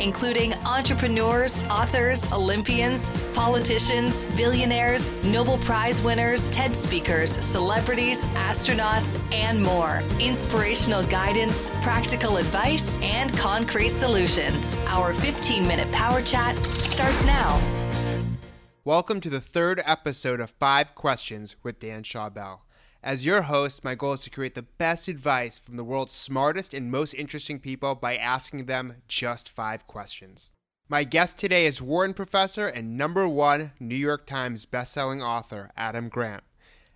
including entrepreneurs, authors, Olympians, politicians, billionaires, Nobel Prize winners, TED speakers, celebrities, astronauts, and more. Inspirational guidance, practical advice, and concrete solutions. Our 15-minute power chat starts now. Welcome to the 3rd episode of 5 Questions with Dan Schawbel. As your host, my goal is to create the best advice from the world's smartest and most interesting people by asking them just 5 questions. My guest today is Wharton professor and #1 New York Times bestselling author, Adam Grant.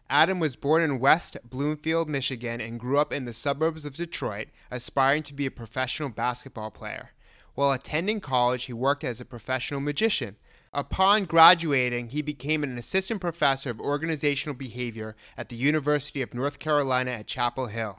Adam was born in West Bloomfield, Michigan, and grew up in the suburbs of Detroit, aspiring to be a professional basketball player. While attending college, he worked as a professional magician. Upon graduating, he became an assistant professor of organizational behavior at the University of North Carolina at Chapel Hill.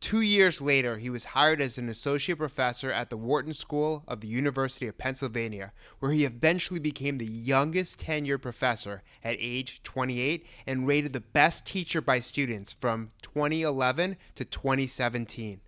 2 years later, he was hired as an associate professor at the Wharton School of the University of Pennsylvania, where he eventually became the youngest tenured professor at age 28 and rated the best teacher by students from 2011 to 2017.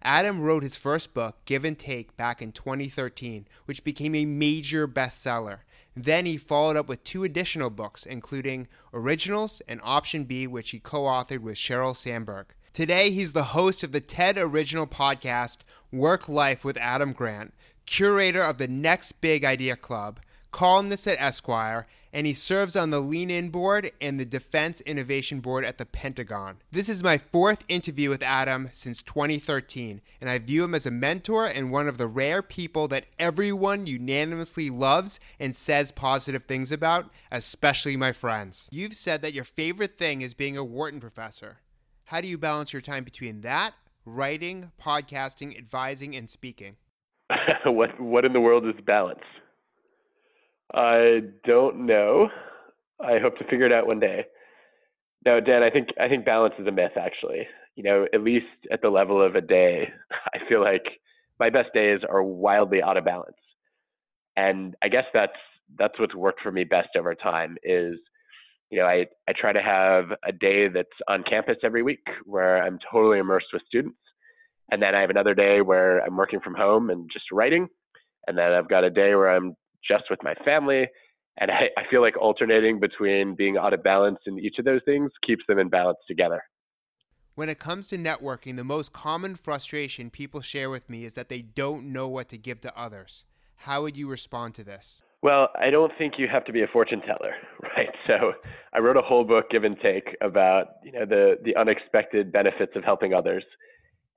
Adam wrote his first book, Give and Take, back in 2013, which became a major bestseller. Then he followed up with 2 additional books, including Originals and Option B, which he co-authored with Sheryl Sandberg. Today, he's the host of the TED Original podcast, Work Life with Adam Grant, curator of the Next Big Idea Club, columnist at Esquire, and he serves on the Lean In board and the Defense Innovation Board at the Pentagon. This is my 4th interview with Adam since 2013, and I view him as a mentor and one of the rare people that everyone unanimously loves and says positive things about, especially my friends. You've said that your favorite thing is being a Wharton professor. How do you balance your time between that, writing, podcasting, advising, and speaking? What in the world is balance? I don't know. I hope to figure it out one day. No, Dan, I think balance is a myth, actually. You know, at least at the level of a day, I feel like my best days are wildly out of balance. And I guess that's what's worked for me best over time is, you know, I try to have a day that's on campus every week where I'm totally immersed with students. And then I have another day where I'm working from home and just writing. And then I've got a day where I'm just with my family. And I feel like alternating between being out of balance in each of those things keeps them in balance together. When it comes to networking, the most common frustration people share with me is that they don't know what to give to others. How would you respond to this? Well, I don't think you have to be a fortune teller, right? So I wrote a whole book, Give and Take, about, you know, the unexpected benefits of helping others.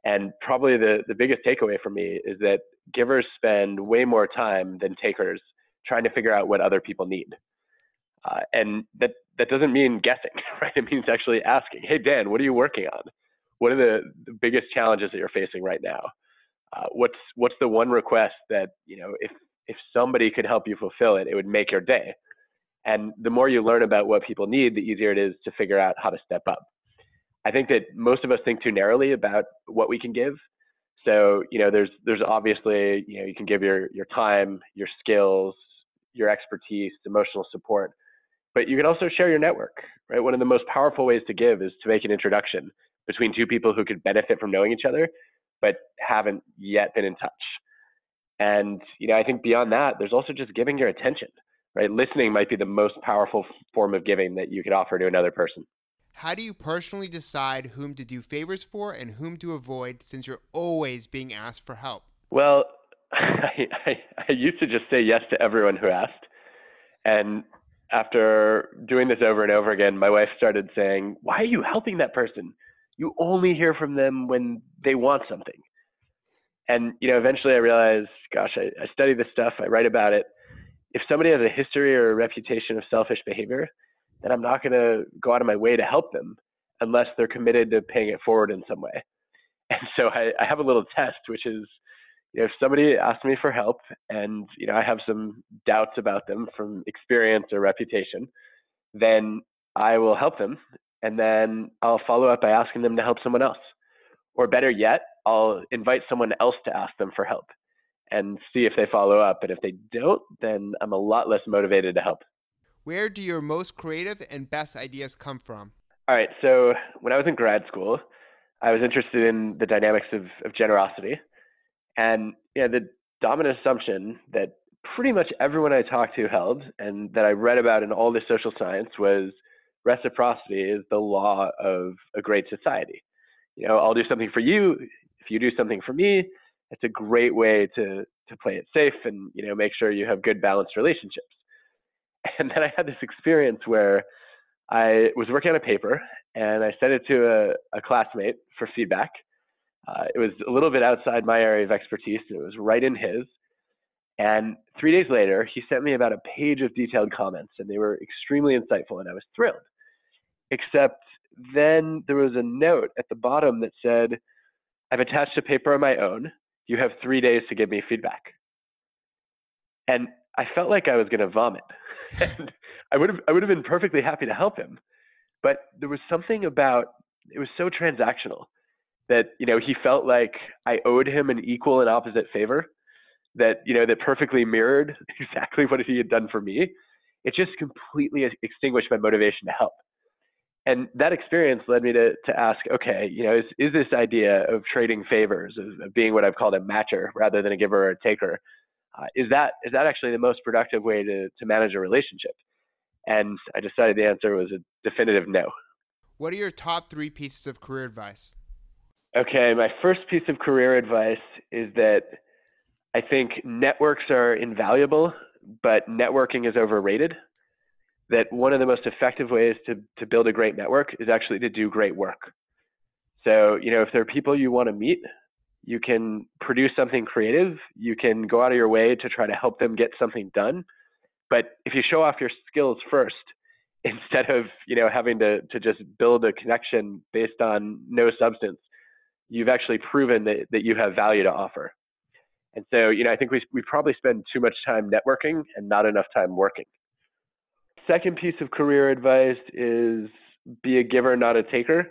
And probably the biggest takeaway for me is that givers spend way more time than takers trying to figure out what other people need. And that doesn't mean guessing, right? It means actually asking, hey, Dan, what are you working on? What are the biggest challenges that you're facing right now? What's the one request that, you know, if somebody could help you fulfill it, it would make your day. And the more you learn about what people need, the easier it is to figure out how to step up. I think that most of us think too narrowly about what we can give. So, you know, there's obviously, you know, you can give your time, your skills, your expertise, emotional support, but you can also share your network, right? One of the most powerful ways to give is to make an introduction between 2 people who could benefit from knowing each other, but haven't yet been in touch. And, you know, I think beyond that, there's also just giving your attention, right? Listening might be the most powerful form of giving that you could offer to another person. How do you personally decide whom to do favors for and whom to avoid since you're always being asked for help? Well, I used to just say yes to everyone who asked. And after doing this over and over again, my wife started saying, why are you helping that person? You only hear from them when they want something. And, you know, eventually I realized, gosh, I study this stuff. I write about it. If somebody has a history or a reputation of selfish behavior, then I'm not going to go out of my way to help them unless they're committed to paying it forward in some way. And so I have a little test, which is you know, if somebody asks me for help and, you know, I have some doubts about them from experience or reputation, then I will help them. And then I'll follow up by asking them to help someone else. Or better yet, I'll invite someone else to ask them for help and see if they follow up. And if they don't, then I'm a lot less motivated to help. Where do your most creative and best ideas come from? All right. So when I was in grad school, I was interested in the dynamics of generosity. And yeah, the dominant assumption that pretty much everyone I talked to held and that I read about in all the social science was reciprocity is the law of a great society. You know, I'll do something for you. If you do something for me, it's a great way to play it safe and, you know, make sure you have good balanced relationships. And then I had this experience where I was working on a paper and I sent it to a classmate for feedback. It was a little bit outside my area of expertise, and it was right in his. And 3 days later, he sent me about a page of detailed comments, and they were extremely insightful, and I was thrilled. Except then there was a note at the bottom that said, "I've attached a paper of my own. You have 3 days to give me feedback." And I felt like I was going to vomit. And I would have been perfectly happy to help him. But there was something about, it was so transactional that, you know, he felt like I owed him an equal and opposite favor that, you know, that perfectly mirrored exactly what he had done for me. It just completely extinguished my motivation to help. And that experience led me to ask, okay, you know, is this idea of trading favors, of being what I've called a matcher rather than a giver or a taker, is that actually the most productive way to manage a relationship? And I decided the answer was a definitive no. What are your top three pieces of career advice? Okay, my first piece of career advice is that I think networks are invaluable, but networking is overrated. That one of the most effective ways to build a great network is actually to do great work. So, you know, if there are people you want to meet, you can produce something creative, you can go out of your way to try to help them get something done. But if you show off your skills first, instead of, you know, having to just build a connection based on no substance, you've actually proven that you have value to offer. And so, you know, I think we probably spend too much time networking and not enough time working. Second piece of career advice is be a giver, not a taker.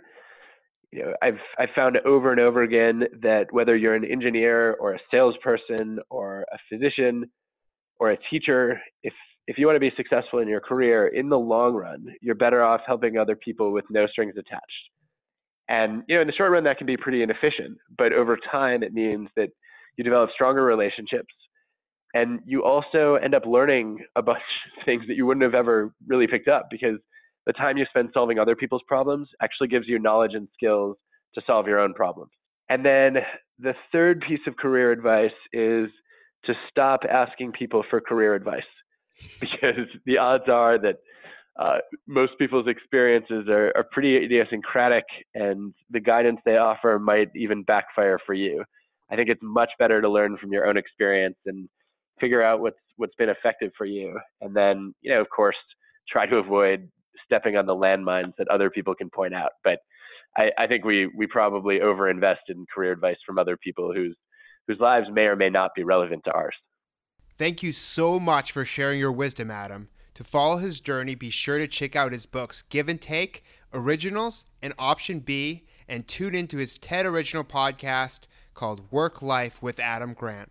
You know, I've found over and over again that whether you're an engineer or a salesperson or a physician or a teacher, if you want to be successful in your career, in the long run, you're better off helping other people with no strings attached. And, you know, in the short run, that can be pretty inefficient, but over time, it means that you develop stronger relationships. And you also end up learning a bunch of things that you wouldn't have ever really picked up because the time you spend solving other people's problems actually gives you knowledge and skills to solve your own problems. And then the third piece of career advice is to stop asking people for career advice, because the odds are that most people's experiences are pretty idiosyncratic, and the guidance they offer might even backfire for you. I think it's much better to learn from your own experience and figure out what's been effective for you. And then, you know, of course, try to avoid stepping on the landmines that other people can point out. But I think we probably overinvest in career advice from other people whose lives may or may not be relevant to ours. Thank you so much for sharing your wisdom, Adam. To follow his journey, be sure to check out his books, Give and Take, Originals, and Option B, and tune into his TED Original podcast called Work Life with Adam Grant.